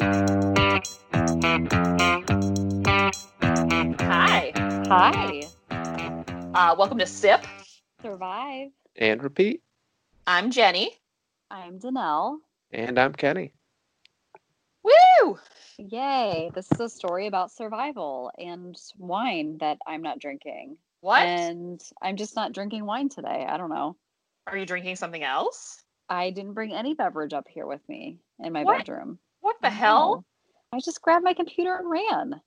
Hi. Hi. Welcome to Sip. Survive. And repeat. I'm Jenny. I'm Danelle. And I'm Kenny. Woo! Yay. This is a story about survival and wine that I'm not drinking. What? And I'm just not drinking wine today. I don't know. Are you drinking something else? I didn't bring any beverage up here with me in my bedroom. What the hell? I just grabbed my computer and ran.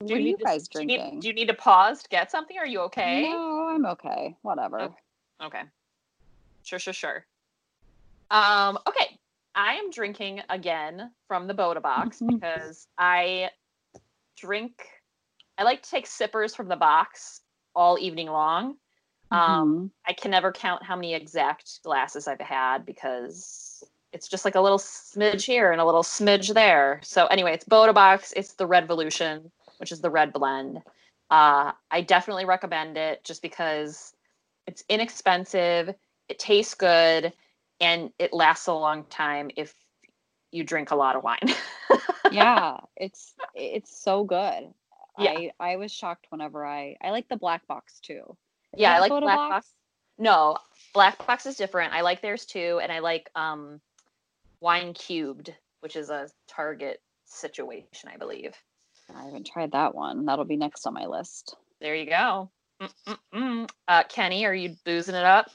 What are you guys drinking? Do you need to pause to get something? Are you okay? No, I'm okay. Whatever. Okay. Sure. Okay. I am drinking again from the Bota Box because I like to take sippers from the box all evening long. I can never count how many exact glasses I've had because it's just like a little smidge here and a little smidge there. So anyway, it's Bota Box. It's the Red Volution, which is the red blend. I definitely recommend it just because it's inexpensive. It tastes good and it lasts a long time if you drink a lot of wine. Yeah, it's so good. Yeah. I was shocked whenever I like the black box too. Yeah, I like Black Box. No, Black Box is different. I like theirs too, and I like Wine Cubed, which is a Target situation, I believe. I haven't tried that one. That'll be next on my list. There you go. Kenny, are you boozing it up?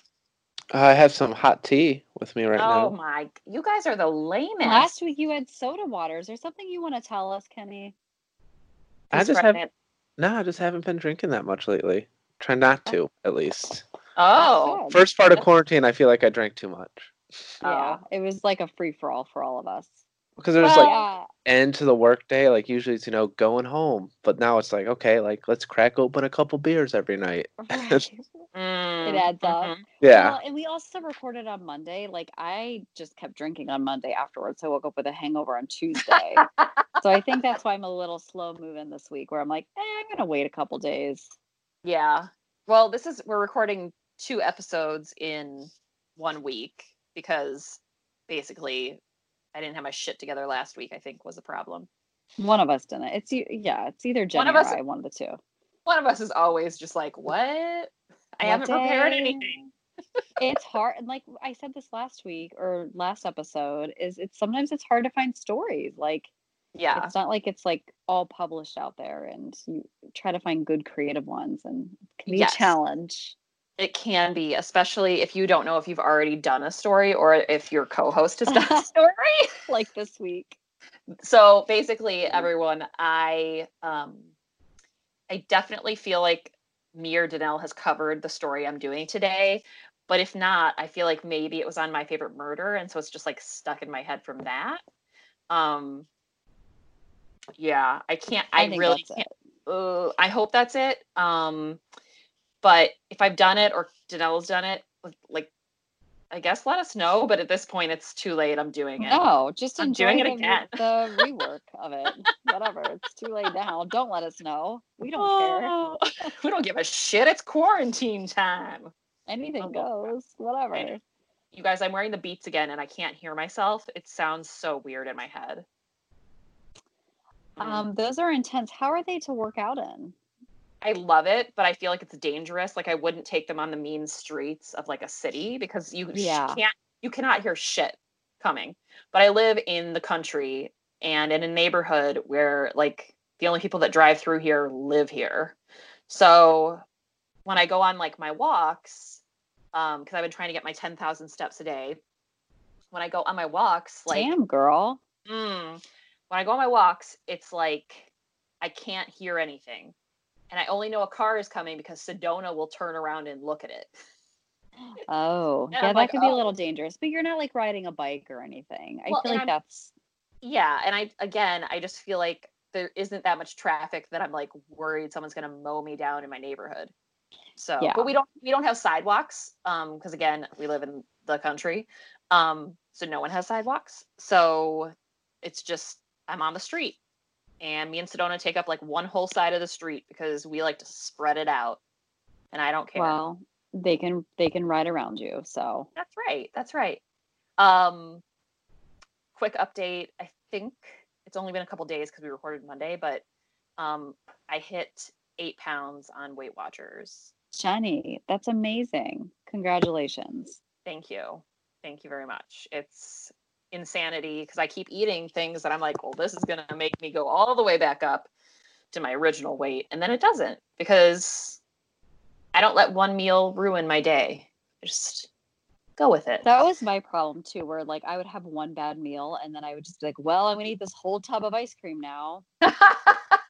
I have some hot tea with me right now. Oh my! You guys are the lamest. Last week you had soda water. Is there something you want to tell us, Kenny? I just haven't been drinking that much lately. Try not to, at least. Oh. First part of quarantine, I feel like I drank too much. Yeah, it was like a free-for-all for all of us. Because there's end to the workday, like usually it's, going home. But now it's like, okay, like let's crack open a couple beers every night. Right. It adds up. Yeah. Well, and we also recorded on Monday. Like I just kept drinking on Monday afterwards. So I woke up with a hangover on Tuesday. So I think that's why I'm a little slow moving this week where I'm like, I'm going to wait a couple days. Yeah. Well, we're recording 2 episodes in 1 week because basically I didn't have my shit together last week, I think was the problem. One of us didn't. It's either Jenny or I, one of the two. One of us is always just like, what? I haven't prepared anything. It's hard. And like I said this last week or last episode sometimes it's hard to find stories. Like, yeah, it's not like it's like all published out there, and you try to find good creative ones, and it can be a challenge. It can be, especially if you don't know if you've already done a story or if your co-host has done a story, like this week. So basically, everyone, I definitely feel like me or Danelle has covered the story I'm doing today, but if not, I feel like maybe it was on My Favorite Murder, and so it's just like stuck in my head from that. Yeah, I can't. I really can't. I hope that's it. But if I've done it or Danelle's done it, like, I guess let us know. But at this point, it's too late. I'm doing it. No, just enjoying it again. The rework of it. Whatever. It's too late now. Don't let us know. We don't care. We don't give a shit. It's quarantine time. Anything goes. Whatever. And you guys, I'm wearing the Beats again, and I can't hear myself. It sounds so weird in my head. Those are intense. How are they to work out in? I love it, but I feel like it's dangerous. Like I wouldn't take them on the mean streets of like a city because you cannot hear shit coming. But I live in the country and in a neighborhood where like the only people that drive through here live here. So when I go on like my walks, because I've been trying to get my 10,000 steps a day. When I go on my walks, like damn girl. When I go on my walks, it's like I can't hear anything. And I only know a car is coming because Sedona will turn around and look at it. Oh, yeah, that could be a little dangerous. But you're not like riding a bike or anything. I feel like that's... Yeah, and I just feel like there isn't that much traffic that I'm like worried someone's going to mow me down in my neighborhood. So, yeah. But we don't have sidewalks because, again, we live in the country. So no one has sidewalks. So it's just... I'm on the street, and me and Sedona take up like one whole side of the street because we like to spread it out, and I don't care. Well, they can ride around you, so that's right. Quick update: I think it's only been a couple days because we recorded Monday, but I hit 8 pounds on Weight Watchers. Jenny, that's amazing. Congratulations. Thank you. Thank you very much. It's insanity because I keep eating things that I'm like, well, this is going to make me go all the way back up to my original weight. And then it doesn't, because I don't let one meal ruin my day. I just go with it. That was my problem too, where like I would have one bad meal and then I would just be like, well, I'm going to eat this whole tub of ice cream now.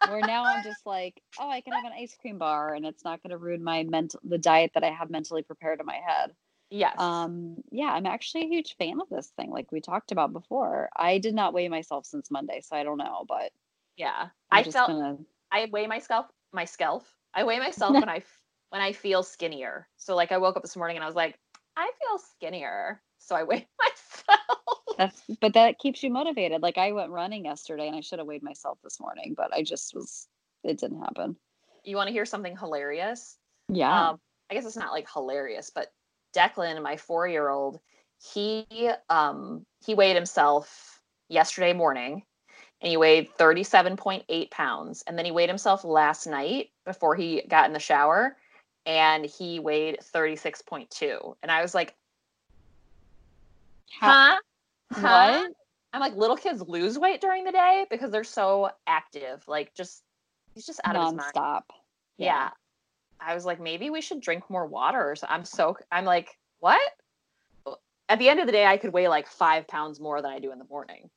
Where now I'm just like, oh, I can have an ice cream bar and it's not going to ruin my the diet that I have mentally prepared in my head. Yes. Yeah, I'm actually a huge fan of this thing. Like we talked about before, I did not weigh myself since Monday, so I don't know, but yeah, I weigh myself when I feel skinnier. So like I woke up this morning and I was like, I feel skinnier, so I weighed myself. But that keeps you motivated. Like I went running yesterday and I should have weighed myself this morning, but it didn't happen. You want to hear something hilarious? Yeah. I guess it's not like hilarious, but Declan, my 4-year-old, he weighed himself yesterday morning and he weighed 37.8 pounds. And then he weighed himself last night before he got in the shower and he weighed 36.2. And I was like, huh? What? I'm like, little kids lose weight during the day because they're so active. Like he's just out of his mind. Nonstop. Yeah. I was like, maybe we should drink more water. So I'm like, what? At the end of the day, I could weigh like 5 pounds more than I do in the morning.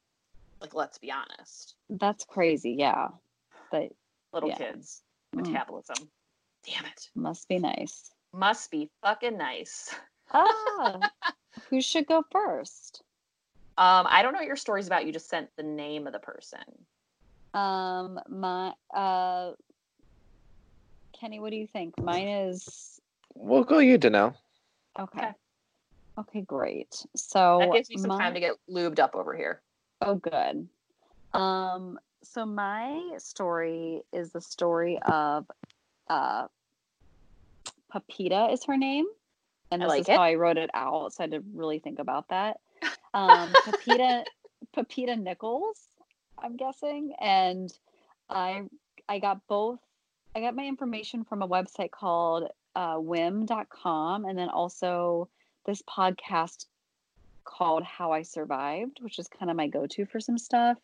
Like, let's be honest. That's crazy. Yeah. But little kids metabolism. Damn it. Must be nice. Must be fucking nice. Who should go first? I don't know what your story's about. You just sent the name of the person. Kenny, what do you think? Mine is... We'll go you, Danelle. Okay, great. So that gives me some time to get lubed up over here. Oh, good. So my story is the story of Pepita is her name. And this is how I wrote it out, so I had to really think about that. Pepita Nichols, I'm guessing. And I got my information from a website called whim.com, and then also this podcast called How I Survived, which is kind of my go-to for some stuff.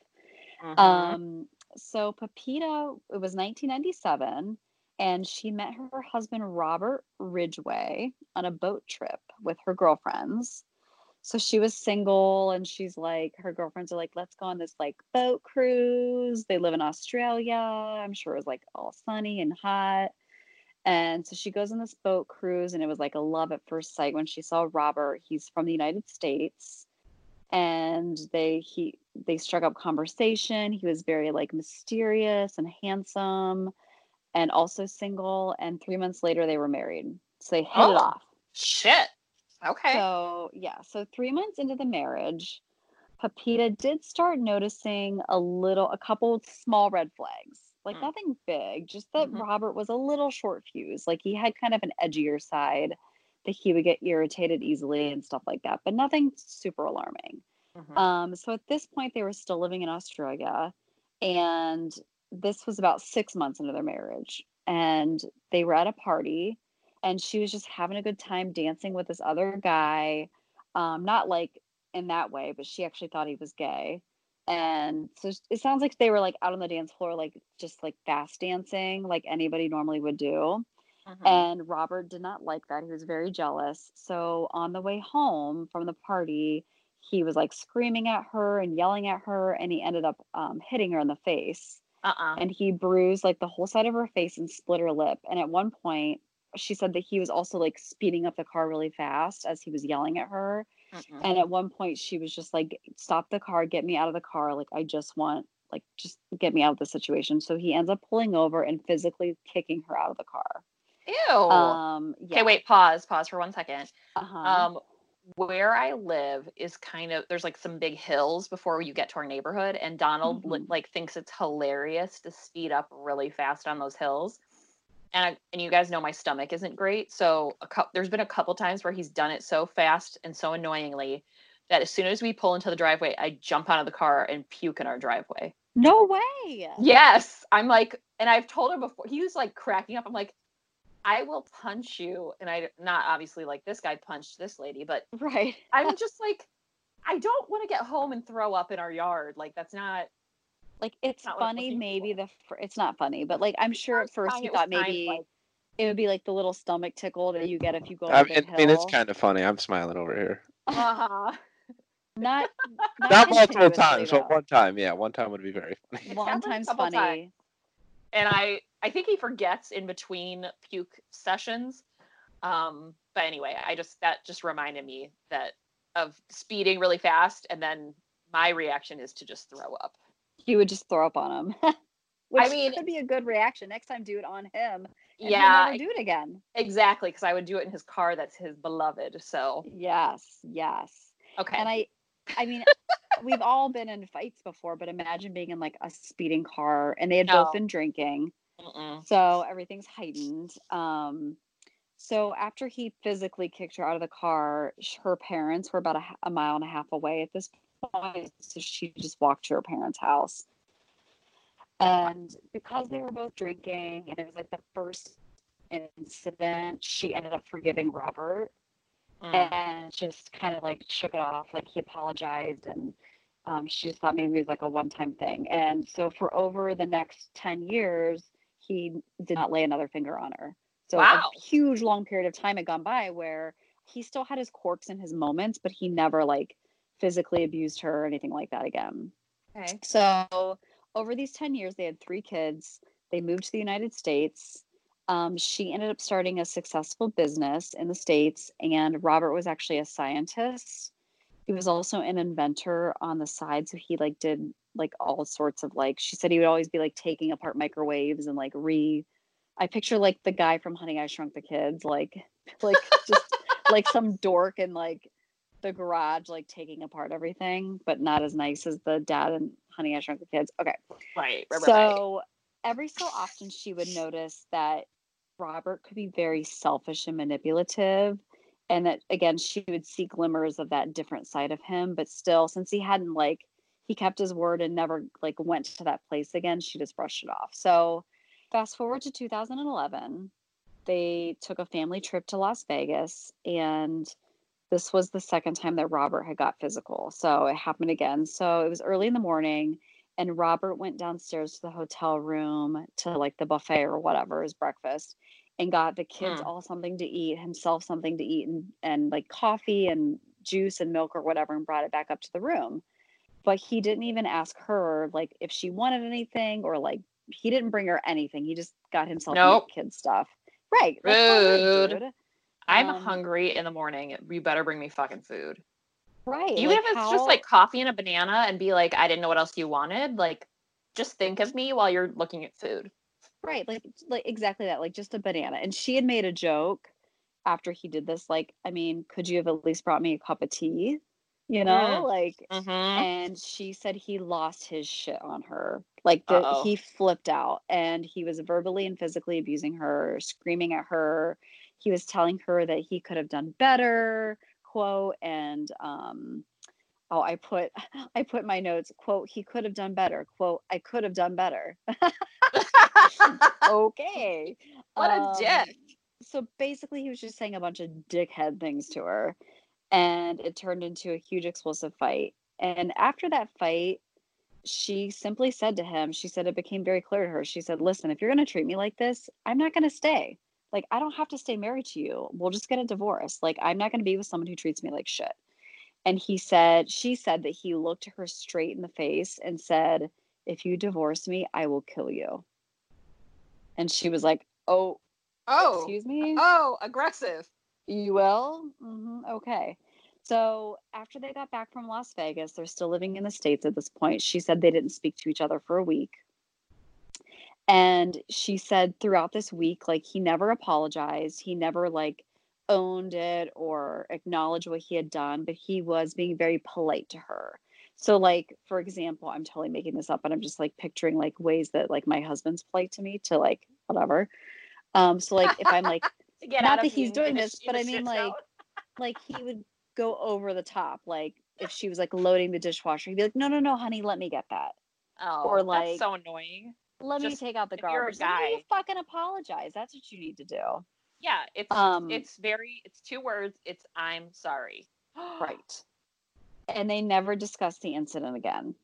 Mm-hmm. So Pepita, it was 1997, and she met her husband, Robert Ridgway, on a boat trip with her girlfriends. So she was single, and her girlfriends are like, let's go on this boat cruise. They live in Australia. I'm sure it was all sunny and hot. And so she goes on this boat cruise, and it was a love at first sight when she saw Robert. He's from the United States, and they struck up conversation. He was very mysterious and handsome, and also single. And 3 months later, they were married. So they hit it off. Shit. Okay. So 3 months into the marriage, Pepita did start noticing a couple small red flags, nothing big, just that Robert was a little short fused. He had kind of an edgier side, that he would get irritated easily and stuff like that, but nothing super alarming. Mm-hmm. So at this point they were still living in Australia, and this was about 6 months into their marriage, and they were at a party. And she was just having a good time dancing with this other guy. Not in that way, but she actually thought he was gay. And so it sounds like they were out on the dance floor, just fast dancing, like anybody normally would do. Uh-huh. And Robert did not like that. He was very jealous. So on the way home from the party, he was screaming at her and yelling at her. And he ended up hitting her in the face. Uh-uh. And he bruised the whole side of her face and split her lip. And at one point, she said that he was also speeding up the car really fast as he was yelling at her. Uh-uh. And at one point she was just stop the car, get me out of the car. I just want, just get me out of the situation. So he ends up pulling over and physically kicking her out of the car. Ew. Yeah. Okay, wait, pause for 1 second. Uh-huh. Where I live is there's some big hills before you get to our neighborhood. And Donald thinks it's hilarious to speed up really fast on those hills. And you guys know my stomach isn't great, so there's been a couple times where he's done it so fast and so annoyingly that as soon as we pull into the driveway, I jump out of the car and puke in our driveway. No way. Yes. I'm like, and I've told him before, he was like cracking up. I'm like, I will punch you. And I, not obviously like this guy punched this lady, but right. I'm just like, I don't want to get home and throw up in our yard. Like, that's not. Like, it's not funny, maybe for. It's not funny, but like, I'm sure at first he thought maybe like, it would be like the little stomach tickle that you get if you go up the hill. I mean, it's kind of funny. I'm smiling over here. Uh-huh. Not multiple times, though. But one time, yeah. One time would be very funny. One time's funny. Times. And I think he forgets in between puke sessions. But anyway, that just reminded me that of speeding really fast, and then my reaction is to just throw up. You would just throw up on him. Which I mean, could be a good reaction. Next time, do it on him. And yeah, never do it again. Exactly, because I would do it in his car. That's his beloved. So yes. Okay. And I mean, we've all been in fights before, but imagine being in like a speeding car, and they had both been drinking, so everything's heightened. So after he physically kicked her out of the car, her parents were about a mile and a half away at this point, so she just walked to her parents' house. And because they were both drinking, and it was like the first incident, she ended up forgiving Robert and just kind of like shook it off. Like, he apologized, and she just thought maybe it was like a one-time thing. And so for over the next 10 years, he did not lay another finger on her. So a huge long period of time had gone by where he still had his quirks and his moments, but he never like physically abused her or anything like that again. Okay. So over these 10 years, they had 3 kids. They moved to the United States. She ended up starting a successful business in the States, and Robert was actually a scientist. He was also an inventor on the side, so he like did like all sorts of like, she said he would always be like taking apart microwaves and like I picture like the guy from Honey, I Shrunk the Kids, like just like some dork in like the garage, like taking apart everything, but not as nice as the dad and Honey, I Shrunk the Kids. Okay. Right. So every so often she would notice that Robert could be very selfish and manipulative, and that again she would see glimmers of that different side of him, but still, since he hadn't like, he kept his word and never like went to that place again, she just brushed it off. So fast forward to 2011, they took a family trip to Las Vegas, and this was the second time that Robert had got physical. So it happened again. So it was early in the morning, and Robert went downstairs to the hotel room to like the buffet or whatever, his breakfast, and got the kids all something to eat, himself something to eat, and like coffee and juice and milk or whatever, and brought it back up to the room. But he didn't even ask her like if she wanted anything, or like he didn't bring her anything. He just got himself kid stuff. Right. Rude. I'm hungry in the morning. You better bring me fucking food. Right. Even like if it's just like coffee and a banana, and be like, I didn't know what else you wanted. Like, just think of me while you're looking at food. Right. Like exactly that. Like just a banana. And she had made a joke after he did this. Like, I mean, could you have at least brought me a cup of tea? You know, and she said he lost his shit on her. Like he flipped out, and he was verbally and physically abusing her, screaming at her. He was telling her that he could have done better, quote, and I put my notes, quote, he could have done better, quote, I could have done better. Okay. What a dick. So basically he was just saying a bunch of dickhead things to her, and it turned into a huge explosive fight. And after that fight, she simply said to him, she said it became very clear to her, she said, listen, if you're going to treat me like this, I'm not going to stay. Like, I don't have to stay married to you. We'll just get a divorce. Like, I'm not going to be with someone who treats me like shit. And she said that he looked her straight in the face and said, if you divorce me, I will kill you. And she was like, oh, excuse me? Oh, aggressive. You will? Mm-hmm, okay. So after they got back from Las Vegas, they're still living in the States at this point. She said they didn't speak to each other for a week. And she said throughout this week, like, he never apologized. He never, like, owned it or acknowledged what he had done, but he was being very polite to her. So, like, for example, I'm totally making this up, but I'm just, like, picturing, like, ways that, like, my husband's polite to me to, like, whatever. So, like, if I'm, like, not that he's doing this, but I mean, like, he would go over the top. Like, if she was, like, loading the dishwasher, he'd be like, no, honey, let me get that. Oh, or like, that's so annoying. Let me take out the garbage. If you're a guy, you fucking apologize. That's what you need to do. Yeah, it's two words. It's I'm sorry. Right. And they never discussed the incident again.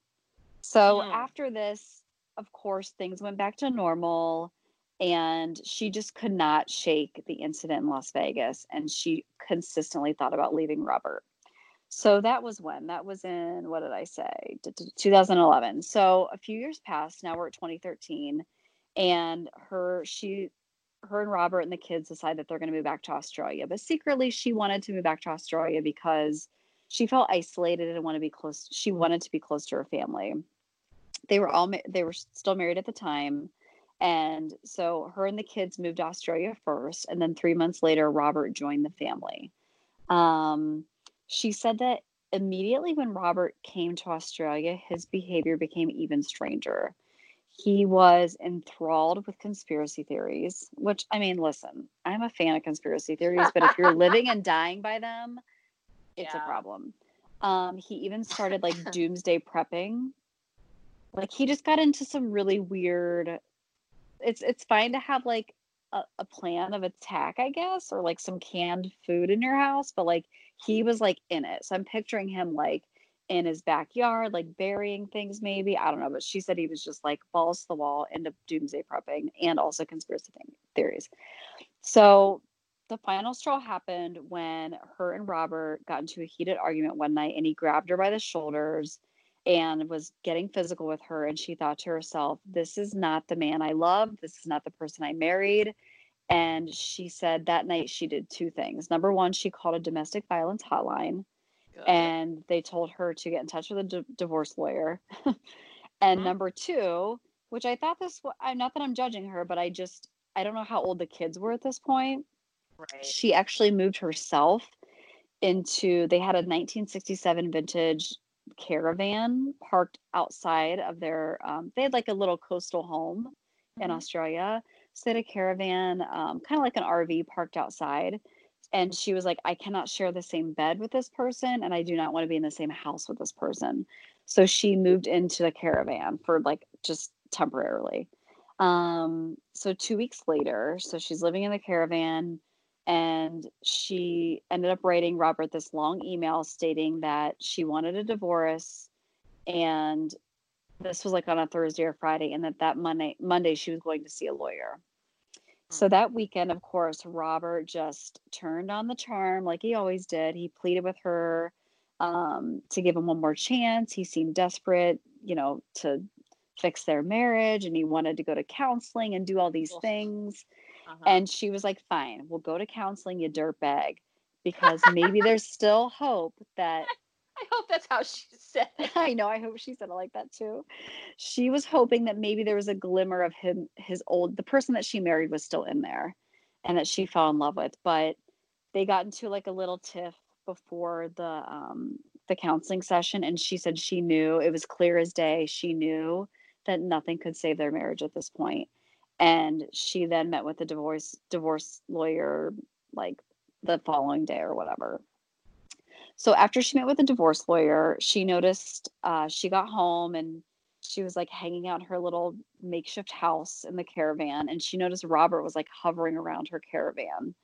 So after this, of course, things went back to normal, and she just could not shake the incident in Las Vegas, and she consistently thought about leaving Robert. So that was in, what did I say? 2011. So a few years passed. Now we're at 2013, and her and Robert and the kids decide that they're going to move back to Australia. But secretly, she wanted to move back to Australia because she felt isolated and she wanted to be close to her family. They were still married at the time. And so her and the kids moved to Australia first. And then 3 months later, Robert joined the family. She said that immediately when Robert came to Australia, his behavior became even stranger. He was enthralled with conspiracy theories, which, I mean, listen, I'm a fan of conspiracy theories, but if you're living and dying by them, it's a problem. He even started like doomsday prepping. Like, he just got into some really weird, it's fine to have like a plan of attack, I guess, or like some canned food in your house, but like he was like in it. So I'm picturing him like in his backyard, like burying things, maybe, I don't know, but she said he was just like balls to the wall, end up doomsday prepping and also conspiracy theories. So the final straw happened when her and Robert got into a heated argument one night, and he grabbed her by the shoulders and was getting physical with her, and she thought to herself, this is not the man I love, this is not the person I married. And she said that night she did two things. Number one, she called a domestic violence hotline. God. And they told her to get in touch with a divorce lawyer. And number two, which I thought this was, not that I'm judging her, but I don't know how old the kids were at this point. Right. She actually moved herself they had a 1967 vintage caravan parked outside of their, they had like a little coastal home in Australia. So they had a caravan, kind of like an RV parked outside. And she was like, I cannot share the same bed with this person, and I do not want to be in the same house with this person. So she moved into the caravan for like just temporarily. So 2 weeks later, so she's living in the caravan, and she ended up writing Robert this long email stating that she wanted a divorce. And this was like on a Thursday or Friday, and that Monday she was going to see a lawyer. So that weekend, of course, Robert just turned on the charm like he always did. He pleaded with her to give him one more chance. He seemed desperate, you know, to fix their marriage, and he wanted to go to counseling and do all these things. Uh-huh. And she was like, fine, we'll go to counseling, you dirtbag, because maybe there's still hope that... I hope that's how she said it. I know. I hope she said it like that too. She was hoping that maybe there was a glimmer of him, the person that she married was still in there and that she fell in love with. But they got into like a little tiff before the counseling session. And she said she knew, it was clear as day, she knew that nothing could save their marriage at this point. And she then met with the divorce lawyer like the following day or whatever. So after she met with a divorce lawyer, she noticed she got home and she was like hanging out in her little makeshift house in the caravan. And she noticed Robert was like hovering around her caravan.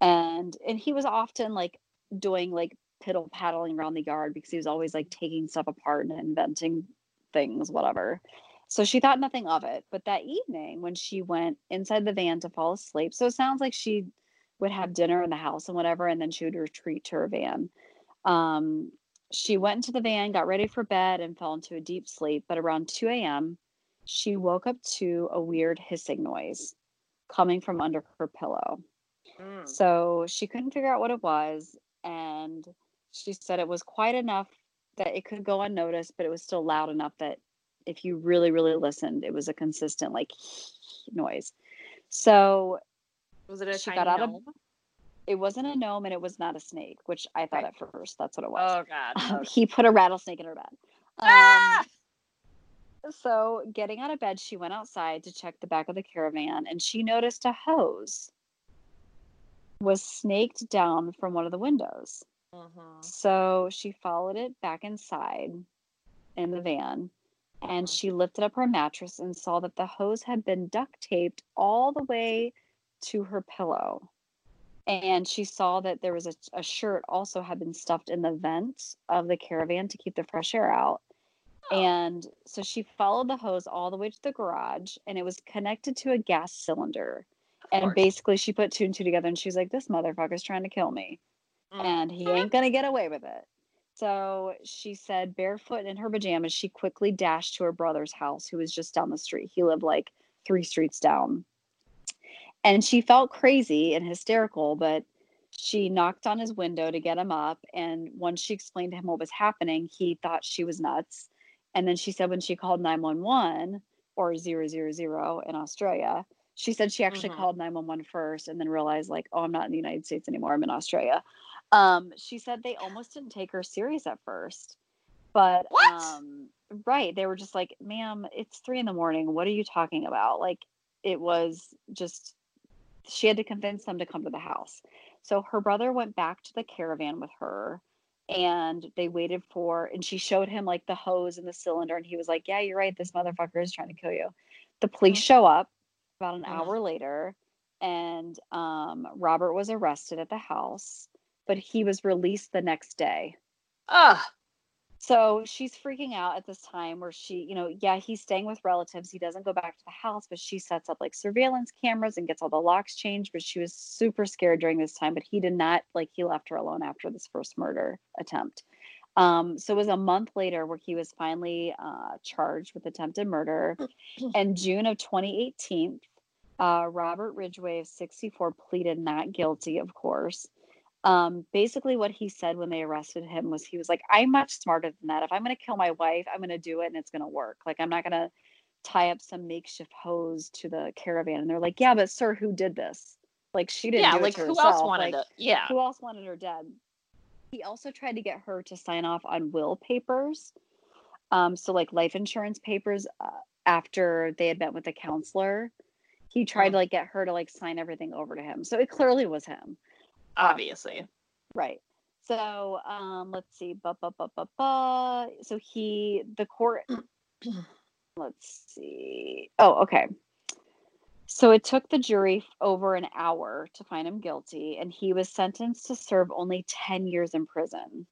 And he was often like doing like piddle paddling around the yard because he was always like taking stuff apart and inventing things, whatever. So she thought nothing of it. But that evening when she went inside the van to fall asleep, so it sounds like she would have dinner in the house and whatever, and then she would retreat to her van. She went into the van, got ready for bed, and fell into a deep sleep. But around 2 a.m., she woke up to a weird hissing noise coming from under her pillow. So she couldn't figure out what it was, and she said it was quiet enough that it could go unnoticed, but it was still loud enough that if you really, really listened, it was a consistent, like, noise. So was it a she got out gnome? It wasn't a gnome, and it was not a snake, which I thought at first that's what it was. Oh, God. He put a rattlesnake in her bed. So getting out of bed, she went outside to check the back of the caravan, and she noticed a hose was snaked down from one of the windows. So she followed it back inside in the van, and she lifted up her mattress and saw that the hose had been duct taped all the way to her pillow. And she saw that there was a shirt also had been stuffed in the vent of the caravan to keep the fresh air out. And so she followed the hose all the way to the garage, and it was connected to a gas cylinder. And basically she put two and two together, and she was like, this motherfucker's trying to kill me. And he ain't going to get away with it. So she said, barefoot in her pajamas, she quickly dashed to her brother's house, who was just down the street. He lived like 3 streets down. And she felt crazy and hysterical, but she knocked on his window to get him up. And once she explained to him what was happening, he thought she was nuts. And then she said when she called 911 or 000 in Australia, she said she actually called 911 first and then realized, like, oh, I'm not in the United States anymore. I'm in Australia. She said they almost didn't take her serious at first. But, right, they were just like, ma'am, it's 3 a.m. What are you talking about? Like, it was just, she had to convince them to come to the house. So her brother went back to the caravan with her. And they waited for, and she showed him like the hose and the cylinder. And he was like, yeah, you're right. This motherfucker is trying to kill you. The police show up about an hour later. And Robert was arrested at the house, but he was released the next day. So she's freaking out at this time where she, you know, yeah, he's staying with relatives. He doesn't go back to the house, but she sets up like surveillance cameras and gets all the locks changed. But she was super scared during this time, but he did not, like, he left her alone after this first murder attempt. So it was a month later where he was finally charged with attempted murder. In June of 2018, Robert Ridgway of 64 pleaded not guilty, of course. Basically what he said when they arrested him was, he was like, I'm much smarter than that. If I'm going to kill my wife, I'm going to do it and it's going to work. Like, I'm not going to tie up some makeshift hose to the caravan. And they're like, yeah, but sir, who did this? Like, she didn't do it to herself. Yeah, like, who else wanted it? Yeah. Who else wanted her dead? He also tried to get her to sign off on will papers. So like life insurance papers after they had met with the counselor. He tried to like get her to like sign everything over to him. So it clearly was him. Obviously. Right. So, let's see. So the court, let's see. Oh, okay. So it took the jury over an hour to find him guilty, and he was sentenced to serve only 10 years in prison.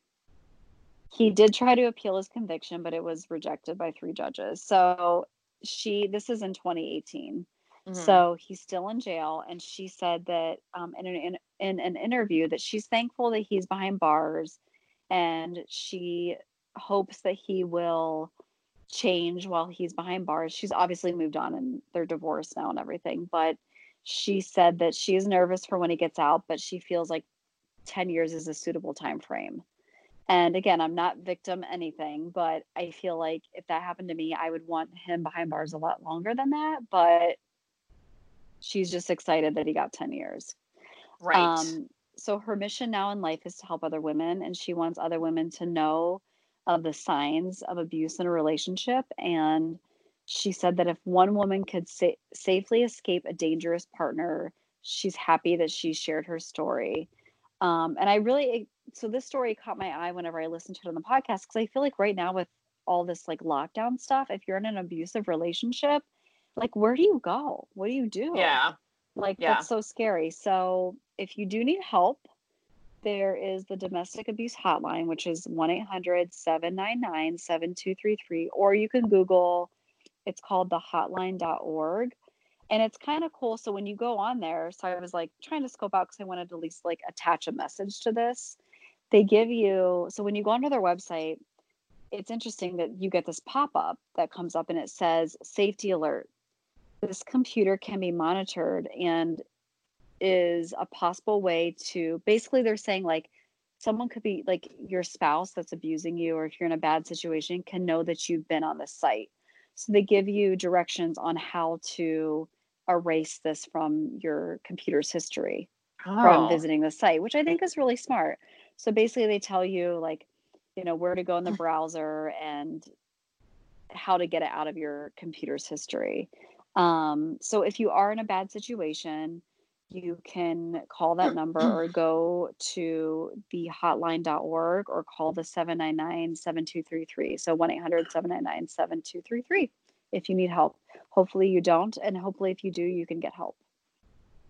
He did try to appeal his conviction, but it was rejected by 3 judges. So this is in 2018. So he's still in jail, and she said that in an interview that she's thankful that he's behind bars, and she hopes that he will change while he's behind bars. She's obviously moved on, and they're divorced now and everything, but she said that she is nervous for when he gets out, but she feels like 10 years is a suitable time frame. And again, I'm not victim anything, but I feel like if that happened to me, I would want him behind bars a lot longer than that, but she's just excited that he got 10 years. Right. So her mission now in life is to help other women, and she wants other women to know of the signs of abuse in a relationship. And she said that if one woman could safely escape a dangerous partner, she's happy that she shared her story. And so this story caught my eye whenever I listened to it on the podcast, because I feel like right now with all this like lockdown stuff, if you're in an abusive relationship, like, where do you go? What do you do? Yeah. Like, that's so scary. So if you do need help, there is the domestic abuse hotline, which is 1-800-799-7233. Or you can Google, it's called thehotline.org. And it's kind of cool. So when you go on there, so I was like trying to scope out because I wanted to at least like attach a message to this. They give you, so when you go onto their website, it's interesting that you get this pop-up that comes up and it says, safety alert. This computer can be monitored and is a possible way to, basically they're saying like someone could be like your spouse that's abusing you, or if you're in a bad situation, can know that you've been on this site. So they give you directions on how to erase this from your computer's history from visiting the site, which I think is really smart. So basically they tell you like, you know, where to go in the browser and how to get it out of your computer's history. So if you are in a bad situation, you can call that number or go to thehotline.org or call the 799-7233. So 1-800-799-7233 if you need help. Hopefully you don't. And hopefully if you do, you can get help.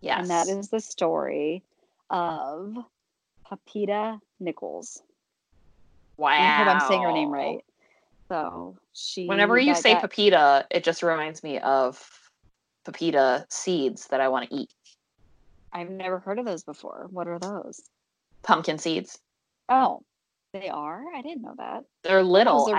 Yes. And that is the story of Pepita Nichols. Wow. I hope I'm saying her name right. So she. Whenever you say Pepita, it just reminds me of Pepita seeds that I want to eat. I've never heard of those before. What are those? Pumpkin seeds. Oh, they are? I didn't know that. They're little.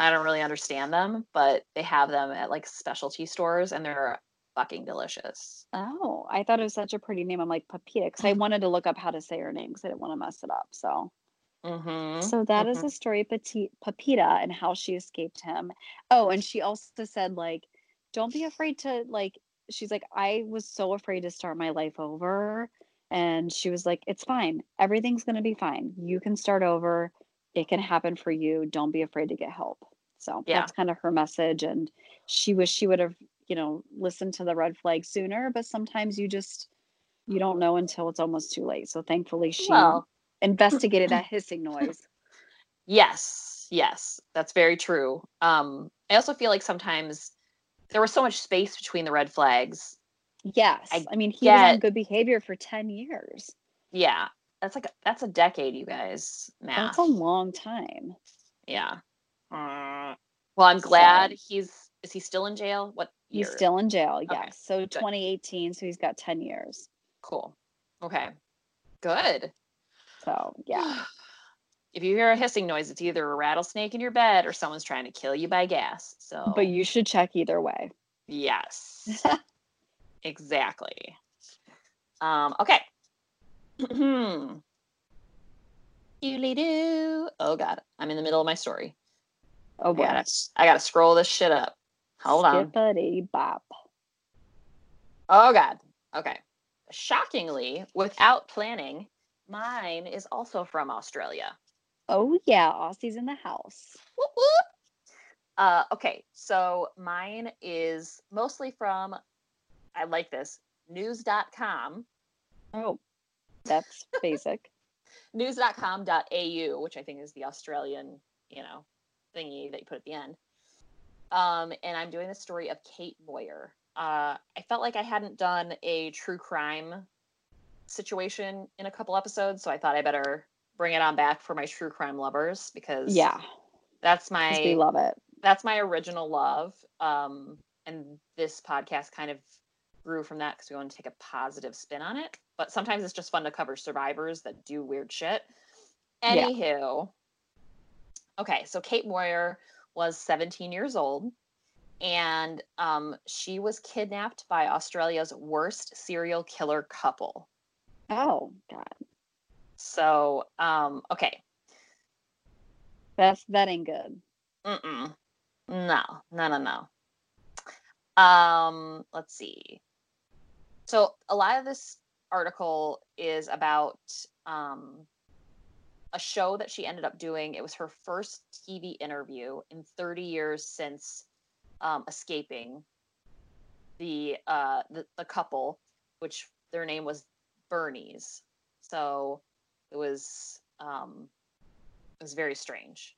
I don't really understand them, but they have them at like specialty stores and they're fucking delicious. Oh, I thought it was such a pretty name. I'm like Pepita because I wanted to look up how to say her name because I didn't want to mess it up. So. Mm-hmm. So that is the story of Pepita and how she escaped him. Oh, and she also said, like, don't be afraid to, like, she's like, I was so afraid to start my life over. And she was like, it's fine. Everything's going to be fine. You can start over. It can happen for you. Don't be afraid to get help. So that's kind of her message. And she wished she would have, you know, listened to the red flag sooner. But sometimes you don't know until it's almost too late. So thankfully she... Well, investigated that hissing noise. Yes, that's very true. I also feel like sometimes there was so much space between the red flags. Yes, I mean he was on good behavior for 10 years. Yeah, that's a decade, you guys. Math. That's a long time. Yeah. Well, I'm glad is he still in jail? What year? He's still in jail. Yes. Okay. So 2018. So he's got 10 years. Cool. Okay. Good. So, yeah. If you hear a hissing noise, it's either a rattlesnake in your bed or someone's trying to kill you by gas. So, but you should check either way. Yes. Exactly. Okay. Doodly-doo. Oh, God. I'm in the middle of my story. Oh, boy. I gotta scroll this shit up. Hold on. Skippity-bop. Oh, God. Okay. Shockingly, without planning... Mine is also from Australia. Oh, yeah. Aussie's in the house. Whoop, whoop. Okay. So mine is mostly from, I like this, news.com. Oh, that's basic. news.com.au, which I think is the Australian, you know, thingy that you put at the end. And I'm doing the story of Kate Boyer. I felt like I hadn't done a true crime situation in a couple episodes, so I thought I better bring it on back for my true crime lovers because we love it. That's my original love, and this podcast kind of grew from that because we want to take a positive spin on it. But sometimes it's just fun to cover survivors that do weird shit. Anywho, Okay, so Kate Moyer was 17 years old. And she was kidnapped by Australia's worst serial killer couple. Oh, God. So, okay. That ain't good. Mm-mm. No. Let's see. So a lot of this article is about a show that she ended up doing. It was her first TV interview in 30 years since... escaping the couple, which their name was Birnies. So it was very strange.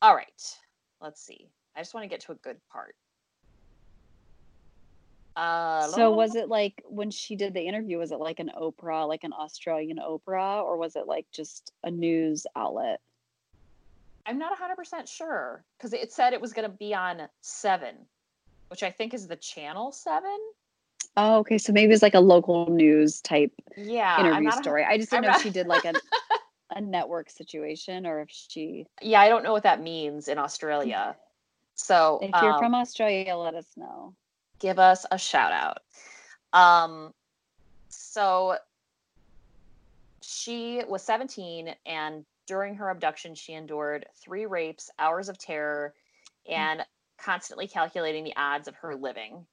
All right, let's see. I just want to get to a good part. So was it like when she did the interview, was it like an Oprah, like an Australian Oprah, or was it like just a news outlet? I'm not 100% sure because it said it was going to be on 7, which I think is the Channel 7. Oh, okay. So maybe it's like a local news type interview story. I just didn't know if she did like a network situation or if she... Yeah, I don't know what that means in Australia. So if you're from Australia, let us know. Give us a shout out. So she was 17 and... During her abduction, she endured 3 rapes, hours of terror, and constantly calculating the odds of her living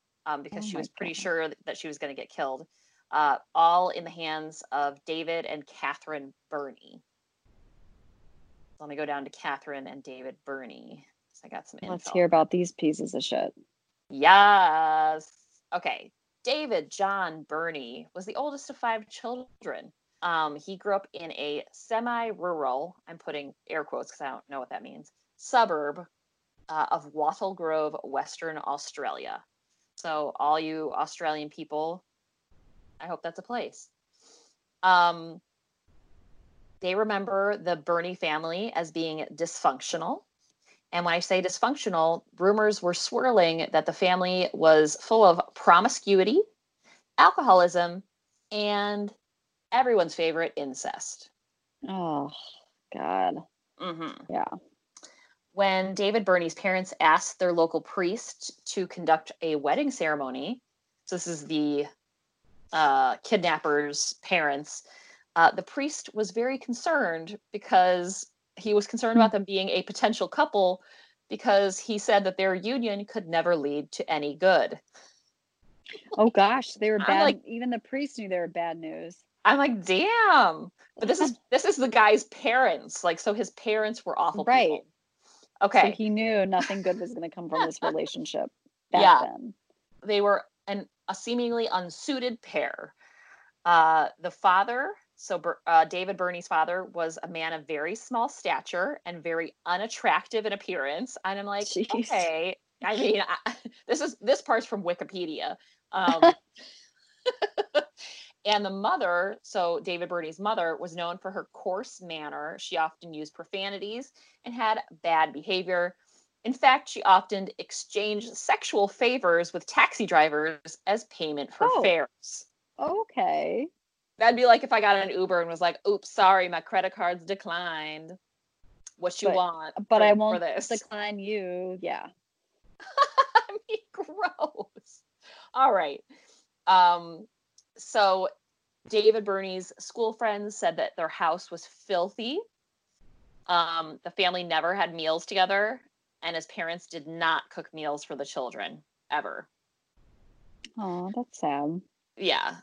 because she was pretty sure that she was going to get killed, all in the hands of David and Catherine Birnie. Let me go down to Catherine and David Birnie. So I got some info. Let's hear about these pieces of shit. Yes. Okay. David John Birnie was the oldest of five children. He grew up in a semi-rural, I'm putting air quotes because I don't know what that means, suburb of Wattle Grove, Western Australia. So all you Australian people, I hope that's a place. They remember the Birnie family as being dysfunctional. And when I say dysfunctional, rumors were swirling that the family was full of promiscuity, alcoholism, and everyone's favorite, incest. Oh, God. Mm-hmm. Yeah. When David Birnie's parents asked their local priest to conduct a wedding ceremony, so this is the kidnappers' parents, the priest was very concerned because he was concerned about them being a potential couple because he said that their union could never lead to any good. Oh gosh, they were bad. Like, even the priest knew they were bad news. I'm like, damn. But this is the guy's parents. Like, so his parents were awful people. Okay. So he knew nothing good was going to come from this relationship back then. They were a seemingly unsuited pair. The father, David Birnie's father, was a man of very small stature and very unattractive in appearance. And I'm like, jeez. Okay, I mean, this part's from Wikipedia. And the mother, so David Birnie's mother, was known for her coarse manner. She often used profanities and had bad behavior. In fact, she often exchanged sexual favors with taxi drivers as payment for fares. Okay. That'd be like if I got an Uber and was like, oops, sorry, my credit card's declined. What you want? But I won't decline you. Yeah. I mean, gross. All right. So David Birnie's school friends said that their house was filthy. The family never had meals together, and his parents did not cook meals for the children, ever. Oh, that's sad. Yeah.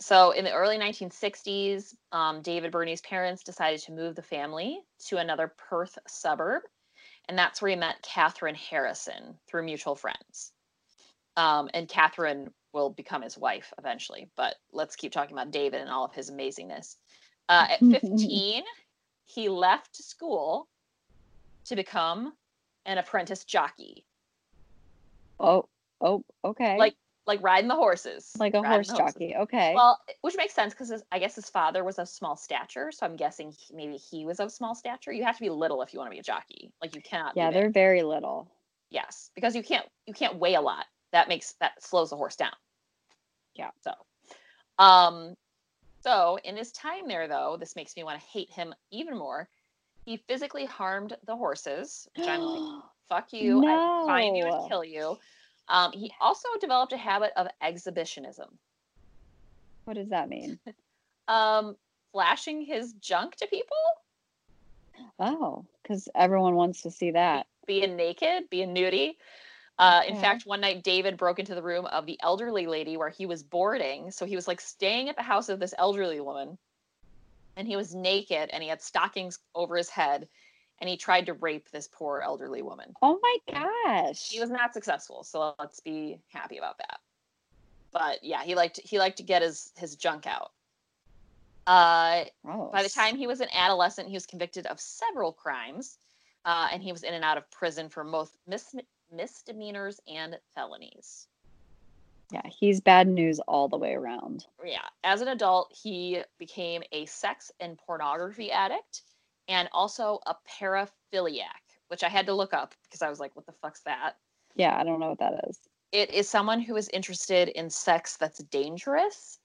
So in the early 1960s, David Birnie's parents decided to move the family to another Perth suburb. And that's where he met Catherine Harrison through mutual friends. And Catherine will become his wife eventually. But let's keep talking about David and all of his amazingness. At 15, he left school to become an apprentice jockey. Oh, okay. Like riding the horses. Like a horse jockey. Okay. Well, which makes sense because I guess his father was of small stature. So I'm guessing maybe he was of small stature. You have to be little if you want to be a jockey. Like you cannot. Yeah, they're very little. Yes, because you can't weigh a lot. That slows the horse down. Yeah. So, in his time there, though, this makes me want to hate him even more. He physically harmed the horses, which I'm like, fuck you. No. I'll find you and kill you. He also developed a habit of exhibitionism. What does that mean? Flashing his junk to people. Oh, because everyone wants to see that. Being naked, being nudie. In fact, one night David broke into the room of the elderly lady where he was boarding. So he was like staying at the house of this elderly woman, and he was naked and he had stockings over his head. And he tried to rape this poor elderly woman. Oh my gosh. He was not successful. So let's be happy about that. But yeah, he liked to get his junk out. By the time he was an adolescent, he was convicted of several crimes. And he was in and out of prison for both misdemeanors and felonies. Yeah, he's bad news all the way around. Yeah. As an adult, he became a sex and pornography addict. And also a paraphiliac, which I had to look up because I was like, what the fuck's that? Yeah, I don't know what that is. It is someone who is interested in sex that's dangerous.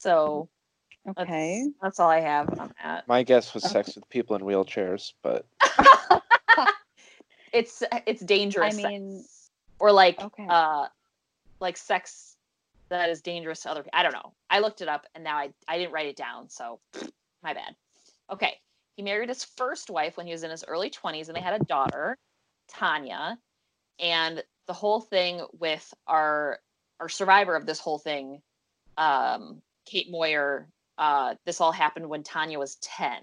So, okay. That's all I have on that. My guess was sex with people in wheelchairs, but... it's dangerous. I mean... Sex. Or like sex that is dangerous to other people. I don't know. I looked it up, and now I didn't write it down, so... My bad. Okay. He married his first wife when he was in his early 20s, and they had a daughter, Tanya. And the whole thing with our survivor of this whole thing, Kate Moyer, this all happened when Tanya was 10.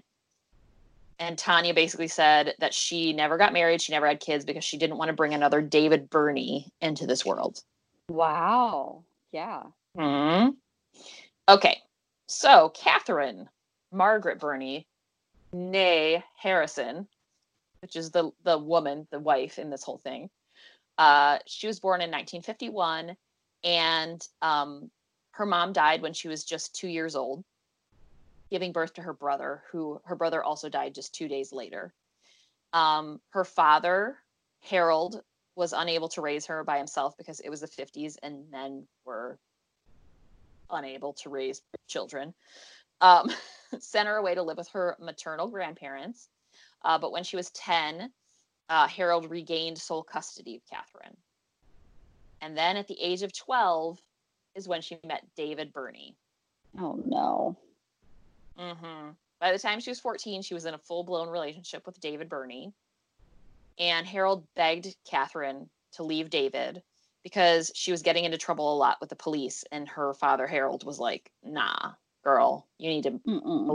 And Tanya basically said that she never got married. She never had kids because she didn't want to bring another David Birnie into this world. Wow. Yeah. Mm-hmm. Okay. So Catherine Margaret Birnie, nay Harrison, which is the woman, the wife in this whole thing. She was born in 1951, and her mom died when she was just 2 years old, giving birth to her brother, who her brother also died just 2 days later. Her father, Harold, was unable to raise her by himself because it was the 50s and men were unable to raise children. Sent her away to live with her maternal grandparents. But when she was 10, Harold regained sole custody of Catherine. And then at the age of 12 is when she met David Birnie. Oh, no. Mm-hmm. By the time she was 14, she was in a full-blown relationship with David Birnie. And Harold begged Catherine to leave David because she was getting into trouble a lot with the police. And her father, Harold, was like, nah, girl, you need to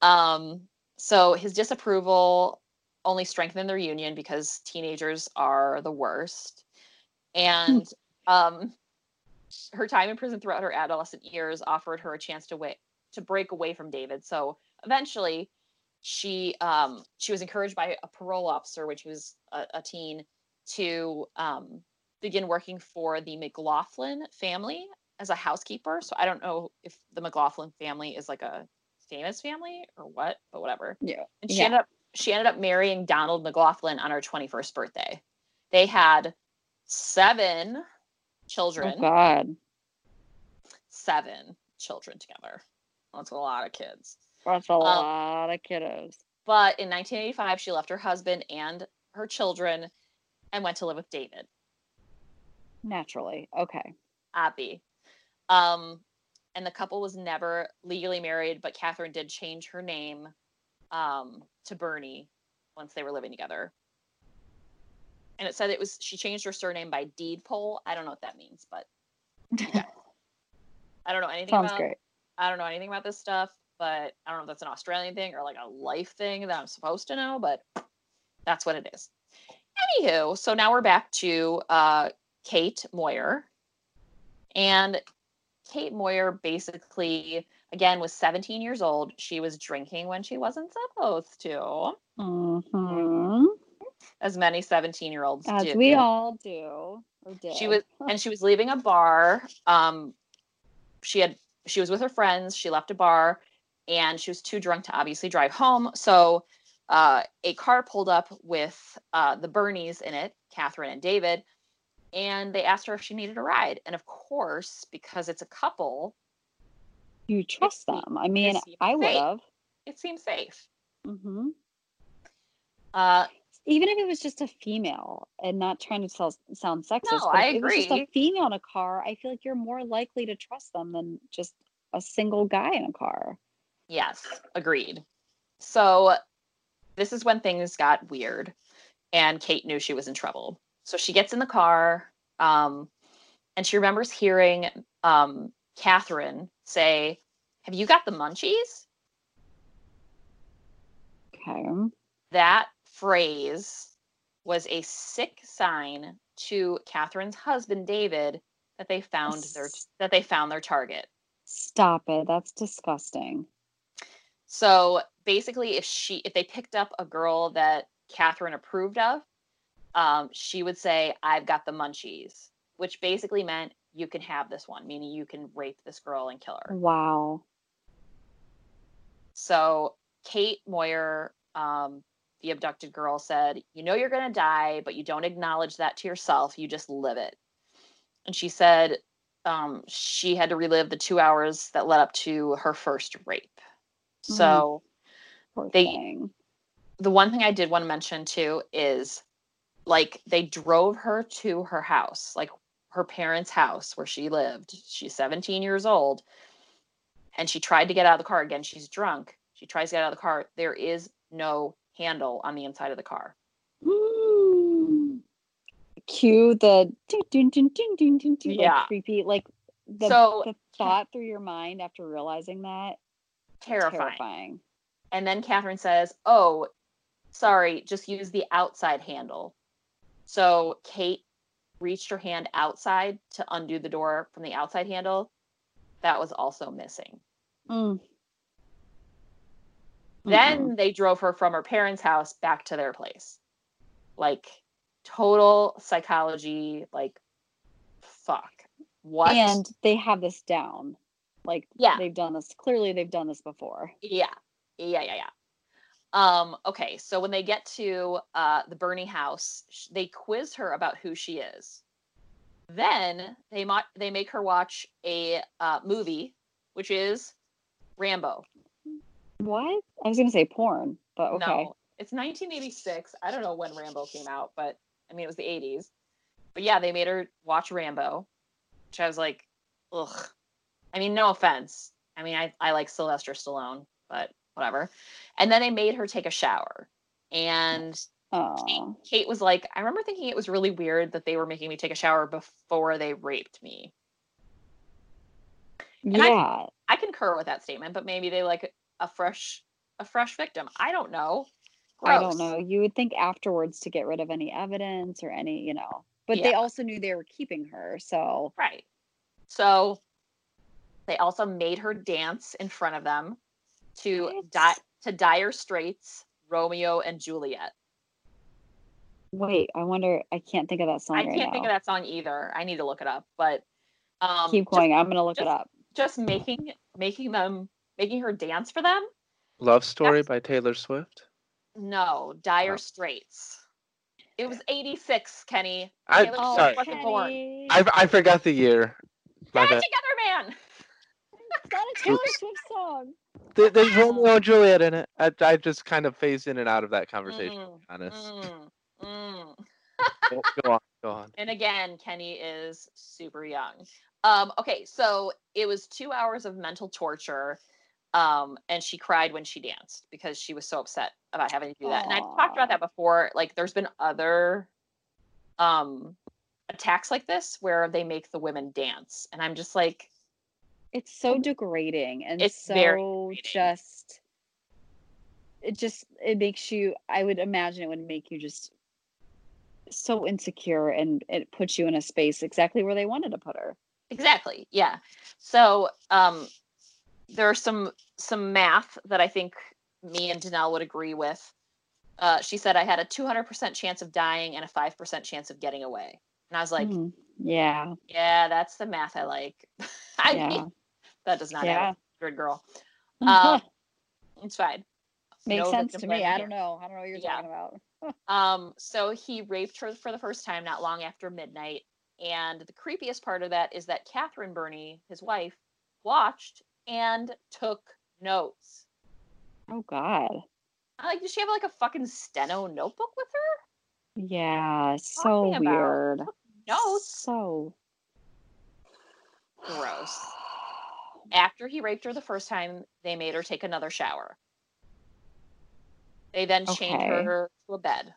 belong. So his disapproval only strengthened their union because teenagers are the worst. And her time in prison throughout her adolescent years offered her a chance to break away from David. So eventually she was encouraged by a parole officer when she was a teen to begin working for the McLaughlin family as a housekeeper. So I don't know if the McLaughlin family is like a famous family or what, but whatever. Yeah. And she ended up marrying Donald McLaughlin on her 21st birthday. They had 7 children. Oh God. 7 children together. That's a lot of kids. That's a lot of kiddos. But in 1985, she left her husband and her children and went to live with David. Naturally. Okay. Abby. And the couple was never legally married, but Catherine did change her name to Birnie once they were living together. And it said she changed her surname by deed poll. I don't know what that means, but yeah. I don't know anything I don't know anything about this stuff, but I don't know if that's an Australian thing or like a life thing that I'm supposed to know, but that's what it is. Anywho, so now we're back to Kate Moyer. And Kate Moyer basically, again, was 17 years old. She was drinking when she wasn't supposed to. Mm-hmm. As many 17-year-olds do. As we all do. Or did. She was leaving a bar. She was with her friends. She left a bar, and she was too drunk to obviously drive home. So a car pulled up with the Birnies in it, Catherine and David, and they asked her if she needed a ride. And of course, because it's a couple, you trust them. I mean, I would have. It seems safe. Mm-hmm. Even if it was just a female, and not trying to sound sexist, no, but if it was just a female in a car, I feel like you're more likely to trust them than just a single guy in a car. Yes, agreed. So this is when things got weird, and Kate knew she was in trouble. So she gets in the car, and she remembers hearing Catherine say, "Have you got the munchies?" Okay. That phrase was a sick sign to Catherine's husband David that they found their target. Stop it. That's disgusting. So basically, if they picked up a girl that Catherine approved of, she would say, "I've got the munchies," which basically meant you can have this one, meaning you can rape this girl and kill her. Wow. So Kate Moyer, the abducted girl, said, "You know you're going to die, but you don't acknowledge that to yourself. You just live it." And she said she had to relive the 2 hours that led up to her first rape. So the one thing I did want to mention too is, like, they drove her to her house, like her parents' house where she lived. She's 17 years old, and she tried to get out of the car. Again, she's drunk. She tries to get out of the car. There is no handle on the inside of the car. Mm. Cue the ding, ding, ding, ding, ding, ding, ding, like creepy, like the thought through your mind after realizing that. Terrifying. And then Catherine says, "Oh, sorry, just use the outside handle." So Kate reached her hand outside to undo the door from the outside handle, that was also missing. Mm. Then they drove her from her parents' house back to their place. Like, total psychology, like, fuck. What? And they have this down. Like, yeah. They've done this. Clearly, they've done this before. Yeah. Okay, so when they get to the Birnie house, they quiz her about who she is. Then they make her watch a movie, which is Rambo. What? I was going to say porn, but okay. No, it's 1986. I don't know when Rambo came out, but I mean, it was the 80s. But yeah, they made her watch Rambo, which I was like, ugh. I mean, no offense. I mean, I like Sylvester Stallone, but whatever. And then they made her take a shower. And Kate was like, I remember thinking it was really weird that they were making me take a shower before they raped me. And yeah. I concur with that statement, but maybe they like a fresh victim. I don't know. Gross. I don't know. You would think afterwards to get rid of any evidence or any, you know. But they also knew they were keeping her, so. Right. So they also made her dance in front of them to Dire Straits, Romeo and Juliet. Wait, I wonder. I can't think of that song. I can't think of that song either. I need to look it up. But keep going. I'm gonna look it up. Just making her dance for them. Love Story by Taylor Swift. No, Dire Straits. It was 86, Kenny. Wasn't born. I forgot the year. Get it together, man. It's not a Taylor Swift song. There's Romeo and Juliet in it. I just kind of phased in and out of that conversation, to be honest. Go on. And again, Kenny is super young. Okay, so it was 2 hours of mental torture, and she cried when she danced because she was so upset about having to do that. Aww. And I've talked about that before. Like, there's been other attacks like this where they make the women dance. And I'm just like... It's so degrading, and it's so very degrading. It makes you, I would imagine it would make you just so insecure, and it puts you in a space exactly where they wanted to put her. Exactly. Yeah. So there are some math that I think me and Danelle would agree with. She said I had a 200% chance of dying and a 5% chance of getting away. And I was like, yeah, that's the math I like. I mean, that does not happen. Good girl. It's fine. Makes sense to me. I don't know. I don't know what you're talking about. So he raped her for the first time not long after midnight. And the creepiest part of that is that Catherine Birnie, his wife, watched and took notes. Oh, God. I'm like, did she have like a fucking steno notebook with her? Yeah, so weird. Notes. So gross. After he raped her the first time, they made her take another shower. They then chained her to a bed.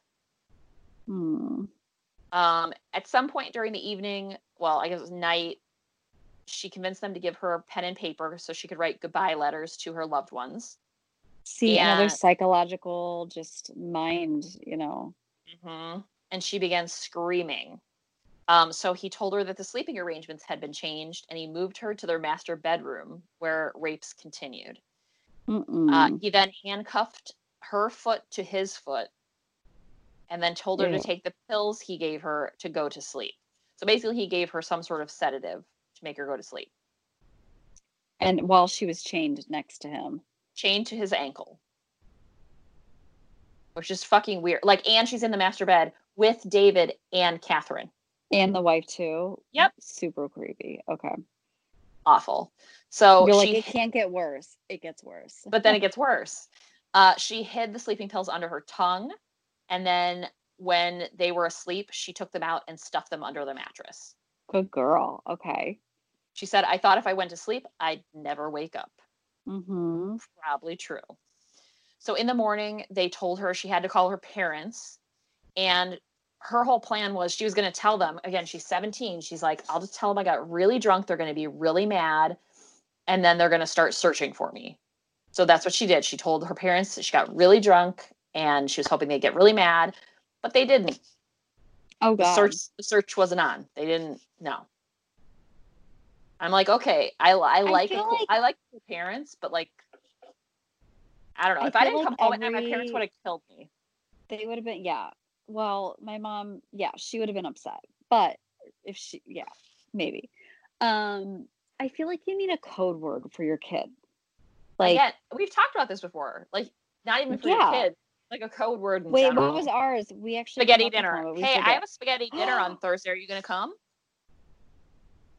At some point during the evening, well, I guess it was night, she convinced them to give her pen and paper so she could write goodbye letters to her loved ones. See, another psychological, just mind, you know. Mm-hmm. And she began screaming. So he told her that the sleeping arrangements had been changed, and he moved her to their master bedroom, where rapes continued. He then handcuffed her foot to his foot, and then told her to take the pills he gave her to go to sleep. So basically, he gave her some sort of sedative to make her go to sleep. And while she was chained next to him. Chained to his ankle. Which is fucking weird. Like, and she's in the master bed with David and Catherine. And the wife, too? Yep. Super creepy. Okay. Awful. So you're like, it can't get worse. It gets worse. But then it gets worse. She hid the sleeping pills under her tongue. And then when they were asleep, she took them out and stuffed them under the mattress. Good girl. Okay. She said, I thought if I went to sleep, I'd never wake up. Mm-hmm. Probably true. So in the morning, they told her she had to call her parents. And her whole plan was she was going to tell them, again, she's 17. She's like, I'll just tell them I got really drunk. They're going to be really mad. And then they're going to start searching for me. So that's what she did. She told her parents that she got really drunk and she was hoping they'd get really mad, but they didn't. Oh God. The search wasn't on. They didn't know. I'm like, okay, I like the parents, but like, I don't know. If I didn't come home at night, my parents would have killed me. They would have been, yeah. Well, my mom, yeah, she would have been upset. But if she, yeah, maybe. I feel like you need a code word for your kid. Like, again, we've talked about this before. Like, not even for your kid. Like a code word. Wait, general. What was ours? We actually spaghetti dinner. Hey, I have a spaghetti dinner on Thursday. Are you gonna come?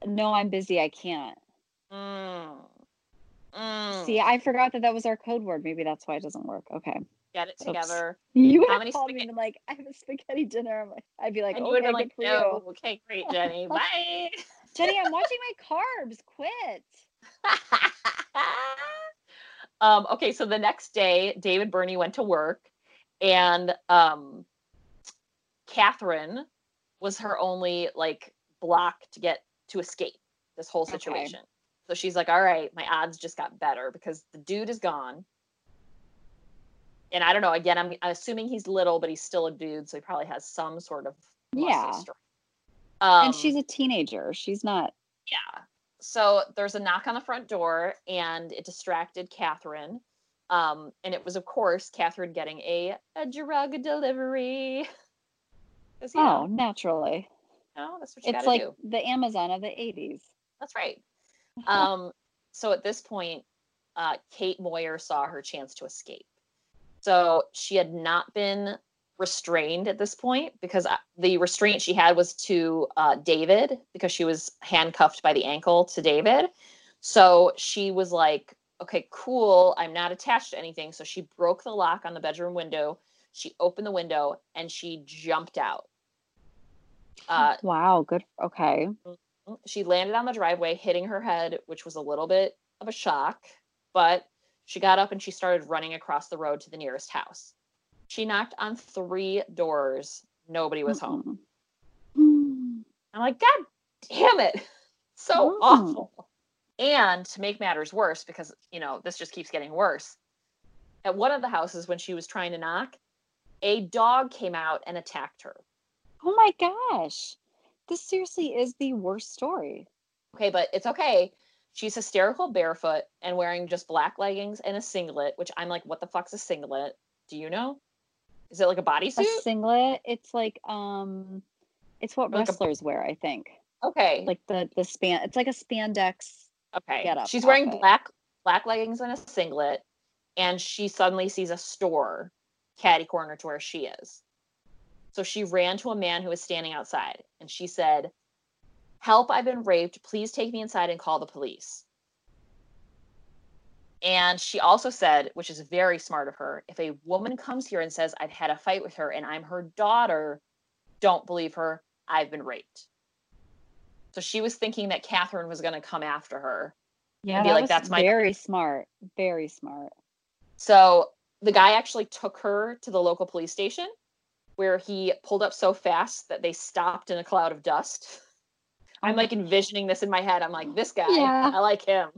No, I'm busy. I can't. See, I forgot that was our code word. Maybe that's why it doesn't work. Okay. Get it together. You would have called me and been like, I have a spaghetti dinner. I'd be like, and you would have been like, no, okay, great, Jenny. Bye. Jenny, I'm watching my carbs. Quit. Okay, so the next day, David Birnie went to work, and Catherine was her only, like, block to get to escape this whole situation. Okay. So she's like, all right, my odds just got better because the dude is gone. And I don't know, again, I'm assuming he's little, but he's still a dude, so he probably has some sort of strength. And she's a teenager. She's not. Yeah. So there's a knock on the front door, and it distracted Catherine. And it was, of course, Catherine getting a drug delivery. Oh, naturally. No, that's what you gotta do. It's like the Amazon of the 80s. That's right. So at this point, Kate Moyer saw her chance to escape. So she had not been restrained at this point, because the restraint she had was to David, because she was handcuffed by the ankle to David. So she was like, okay, cool, I'm not attached to anything. So she broke the lock on the bedroom window. She opened the window and she jumped out. Wow, good. Okay. She landed on the driveway, hitting her head, which was a little bit of a shock, but she got up and she started running across the road to the nearest house. She knocked on 3 doors. Nobody was home. I'm like, God damn it. So awful. And to make matters worse, because, you know, this just keeps getting worse. At one of the houses, when she was trying to knock, a dog came out and attacked her. Oh, my gosh. This seriously is the worst story. Okay, but it's okay. She's hysterical barefoot and wearing just black leggings and a singlet, which I'm like, what the fuck's a singlet? Do you know? Is it like a bodysuit? A singlet? It's like, it's what like wrestlers wear, I think. Okay. Like the span, it's like a spandex. Okay. Get up. She's wearing black leggings and a singlet, and she suddenly sees a store catty corner to where she is. So she ran to a man who was standing outside, and she said, "Help, I've been raped. Please take me inside and call the police." And she also said, which is very smart of her, if a woman comes here and says, I've had a fight with her and I'm her daughter, don't believe her. I've been raped. So she was thinking that Catherine was going to come after her. Yeah, and be like, that's my very smart. Very smart. So the guy actually took her to the local police station, where he pulled up so fast that they stopped in a cloud of dust. I'm like envisioning this in my head. I'm like, this guy, yeah. I like him.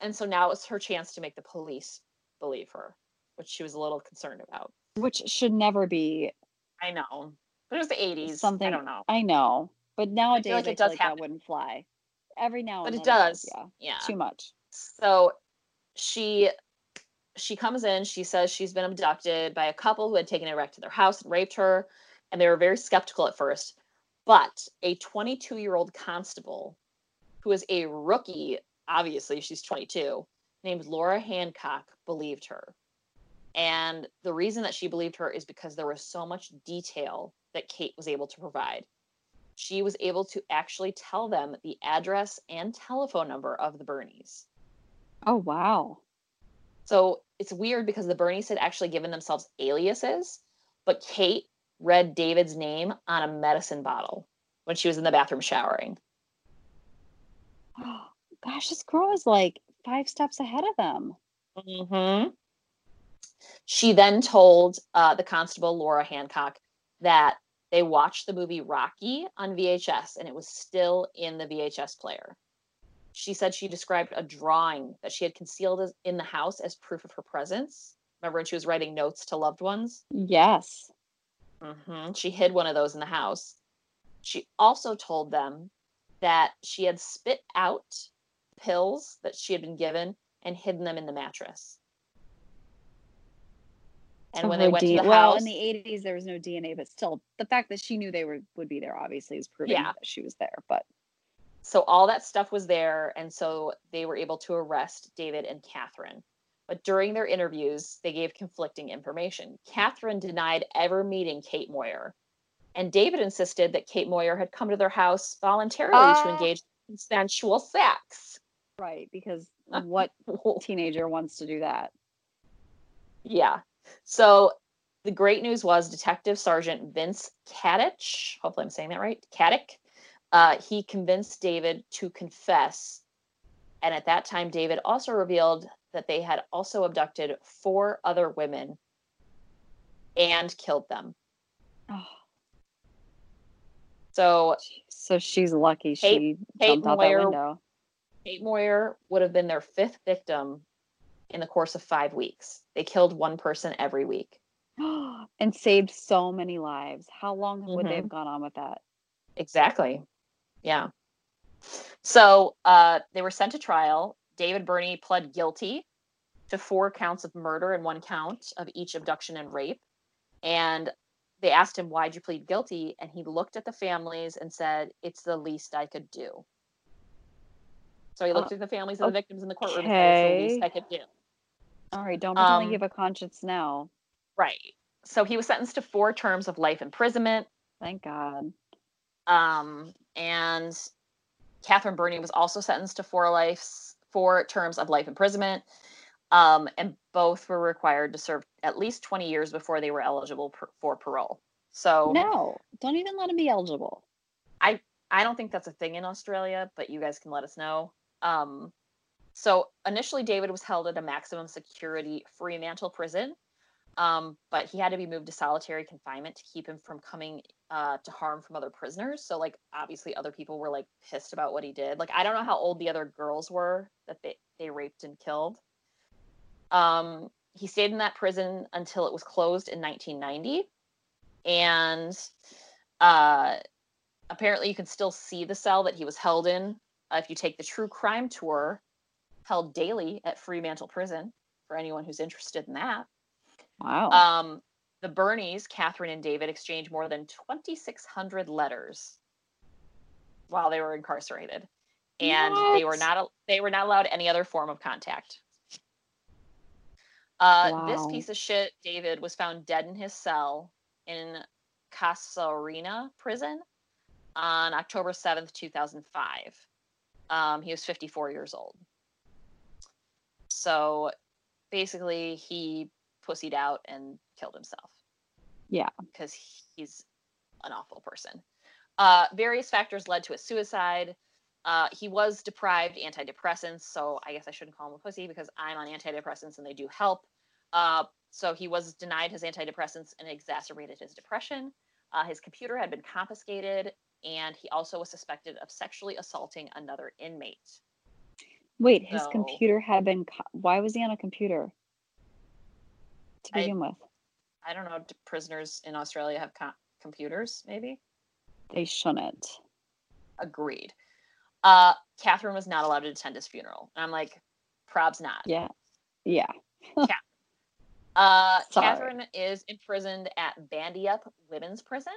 And so now it's her chance to make the police believe her, which she was a little concerned about. Which should never be. I know. But it was the 80s. Something. I don't know. I know. But nowadays, I feel like it does like happen. That wouldn't fly. Every now and then. But it does. Yeah. Too much. So she comes in. She says she's been abducted by a couple who had taken it back to their house and raped her. And they were very skeptical at first. But a 22-year-old constable, who is a rookie, obviously she's 22, named Laura Hancock, believed her. And the reason that she believed her is because there was so much detail that Kate was able to provide. She was able to actually tell them the address and telephone number of the Birnies. Oh, wow. So it's weird because the Birnies had actually given themselves aliases, but Kate read David's name on a medicine bottle when she was in the bathroom showering. Oh. Gosh, this girl is like 5 steps ahead of them. Mm-hmm. She then told the constable, Laura Hancock, that they watched the movie Rocky on VHS, and it was still in the VHS player. She said she described a drawing that she had concealed in the house as proof of her presence. Remember when she was writing notes to loved ones? Yes. Mm-hmm. She hid one of those in the house. She also told them that she had spit out pills that she had been given and hidden them in the mattress. And when they went to the house, in the 80s, there was no DNA, but still the fact that she knew they would be there obviously is proving that she was there. But so all that stuff was there. And so they were able to arrest David and Catherine. But during their interviews, they gave conflicting information. Catherine denied ever meeting Kate Moyer. And David insisted that Kate Moyer had come to their house voluntarily to engage in sensual sex. Right, because what teenager wants to do that? Yeah. So the great news was Detective Sergeant Vince Kadich, hopefully I'm saying that right, Kadich, he convinced David to confess. And at that time, David also revealed that they had also abducted 4 other women and killed them. Oh. So she's lucky she jumped out that window. Kate Moyer would have been their 5th victim in the course of 5 weeks. They killed one person every week. And saved so many lives. How long would they have gone on with that? Exactly. Yeah. So they were sent to trial. David Birnie pled guilty to 4 counts of murder and 1 count of each abduction and rape. And they asked him, why'd you plead guilty? And he looked at the families and said, it's the least I could do. So he looked at the families of the victims in the courtroom and said, it's the least I could do. All right, don't be telling you have a conscience now. Right. So he was sentenced to 4 terms of life imprisonment. Thank God. And Catherine Birnie was also sentenced to 4 terms of life imprisonment, and both were required to serve at least 20 years before they were eligible for parole. So no, don't even let them be eligible. I don't think that's a thing in Australia, but you guys can let us know. So initially, David was held at a maximum security Fremantle Prison, but he had to be moved to solitary confinement to keep him from coming to harm from other prisoners. So, like, obviously other people were, like, pissed about what he did. Like, I don't know how old the other girls were that they raped and killed. He stayed in that prison until it was closed in 1990. And apparently you can still see the cell that he was held in if you take the True Crime Tour held daily at Fremantle Prison, for anyone who's interested in that. Wow. The Birnies, Catherine and David, exchanged more than 2,600 letters while they were incarcerated, and they were not allowed any other form of contact. This piece of shit, David, was found dead in his cell in Casarina Prison on October 7th, 2005. He was 54 years old. So basically, he pussied out and killed himself. Yeah. Because he's an awful person. Various factors led to his suicide. He was deprived antidepressants, so I guess I shouldn't call him a pussy because I'm on antidepressants and they do help. So he was denied his antidepressants and exacerbated his depression. His computer had been confiscated, and he also was suspected of sexually assaulting another inmate. Wait, his computer had been... Why was he on a computer? To begin with. I don't know. Do prisoners in Australia have computers, maybe? They shouldn't. Agreed. Catherine was not allowed to attend his funeral. And I'm like, prob's not. Yeah. Catherine is imprisoned at Bandiapp Women's Prison.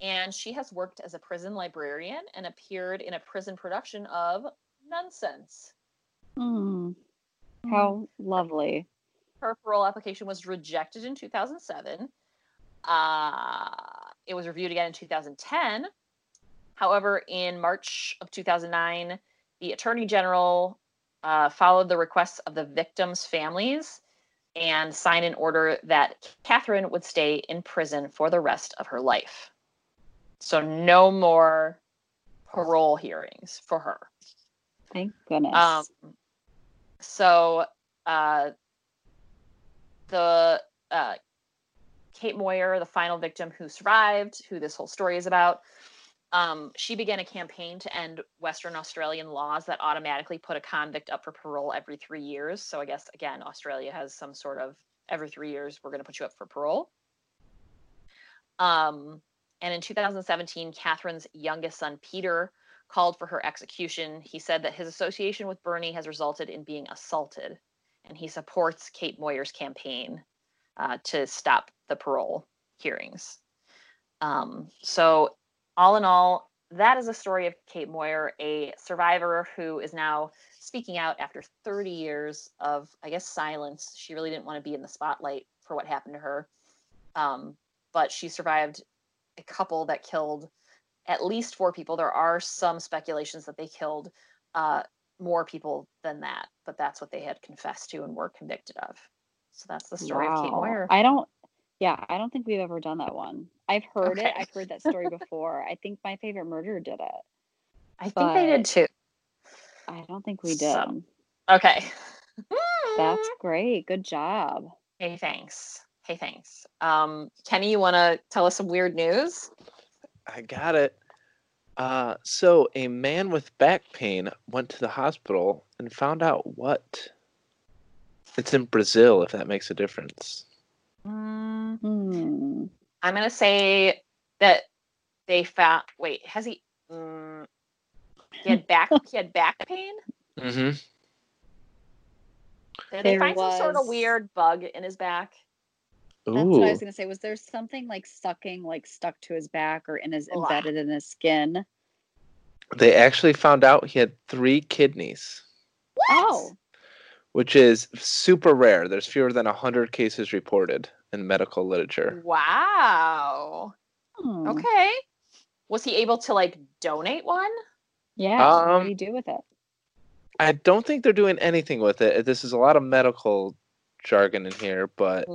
And she has worked as a prison librarian and appeared in a prison production of Nonsense. How lovely. Her parole application was rejected in 2007. It was reviewed again in 2010. However, in March of 2009, the Attorney General followed the requests of the victims' families and signed an order that Catherine would stay in prison for the rest of her life. So no more parole hearings for her. Thank goodness. The Kate Moyer, the final victim who survived, who this whole story is about, she began a campaign to end Western Australian laws that automatically put a convict up for parole every 3 years. So I guess, again, Australia has some sort of every 3 years, we're going to put you up for parole. And in 2017, Catherine's youngest son, Peter, called for her execution. He said that his association with Birnie has resulted in being assaulted, and he supports Kate Moyer's campaign to stop the parole hearings. So all in all, that is a story of Kate Moyer, a survivor who is now speaking out after 30 years of, I guess, silence. She really didn't want to be in the spotlight for what happened to her. But she survived a couple that killed at least 4 people. There are some speculations that they killed more people than that, but that's what they had confessed to and were convicted of. So that's the story of Kate Moyer. I don't think we've ever done that one. I've heard it. I've heard that story before. I think My Favorite Murder did it. I think they did too. I don't think we did. So, okay. That's great. Good job. Hey, thanks. Kenny, you want to tell us some weird news? I got it. So a man with back pain went to the hospital and found out what? It's in Brazil, if that makes a difference. Mm-hmm. I'm going to say that they found... Wait, has he... He had back pain? Mm-hmm. Did they find some sort of weird bug in his back? Ooh. That's what I was going to say. Was there something like sucking, like stuck to his back or in his embedded in his skin? They actually found out he had 3 kidneys. What? Oh. Which is super rare. There's fewer than 100 cases reported in medical literature. Wow. Hmm. Okay. Was he able to like donate one? Yeah. What do you do with it? I don't think they're doing anything with it. This is a lot of medical jargon in here, but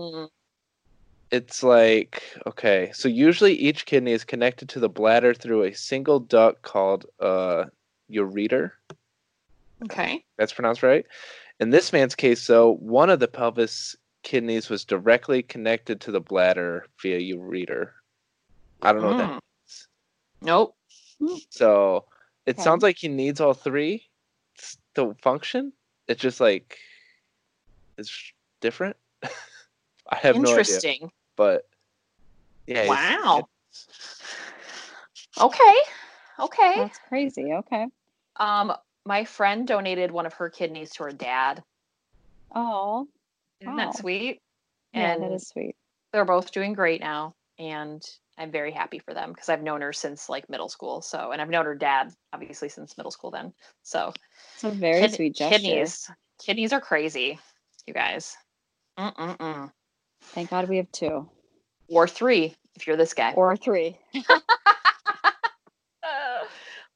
it's like, okay. So usually each kidney is connected to the bladder through a single duct called ureter. Okay. That's pronounced right. In this man's case, though, one of the pelvis kidneys was directly connected to the bladder via ureter. I don't know what that means. Nope. So it sounds like he needs all 3 to function. It's just like, it's different. I have no idea. Interesting. But yeah. Wow. Okay. That's crazy. Okay. My friend donated one of her kidneys to her dad. Oh. Isn't that sweet? And yeah, that is sweet. They're both doing great now. And I'm very happy for them because I've known her since like middle school. So, and I've known her dad obviously since middle school then. So it's a very sweet gesture. Kidneys are crazy, you guys. Thank God we have 2. Or 3, if you're this guy. Or 3.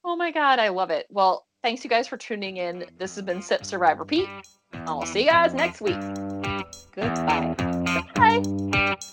Oh my God, I love it. Well, thanks, you guys, for tuning in. This has been Sip, Survive, Repeat. I'll see you guys next week. Goodbye. Bye.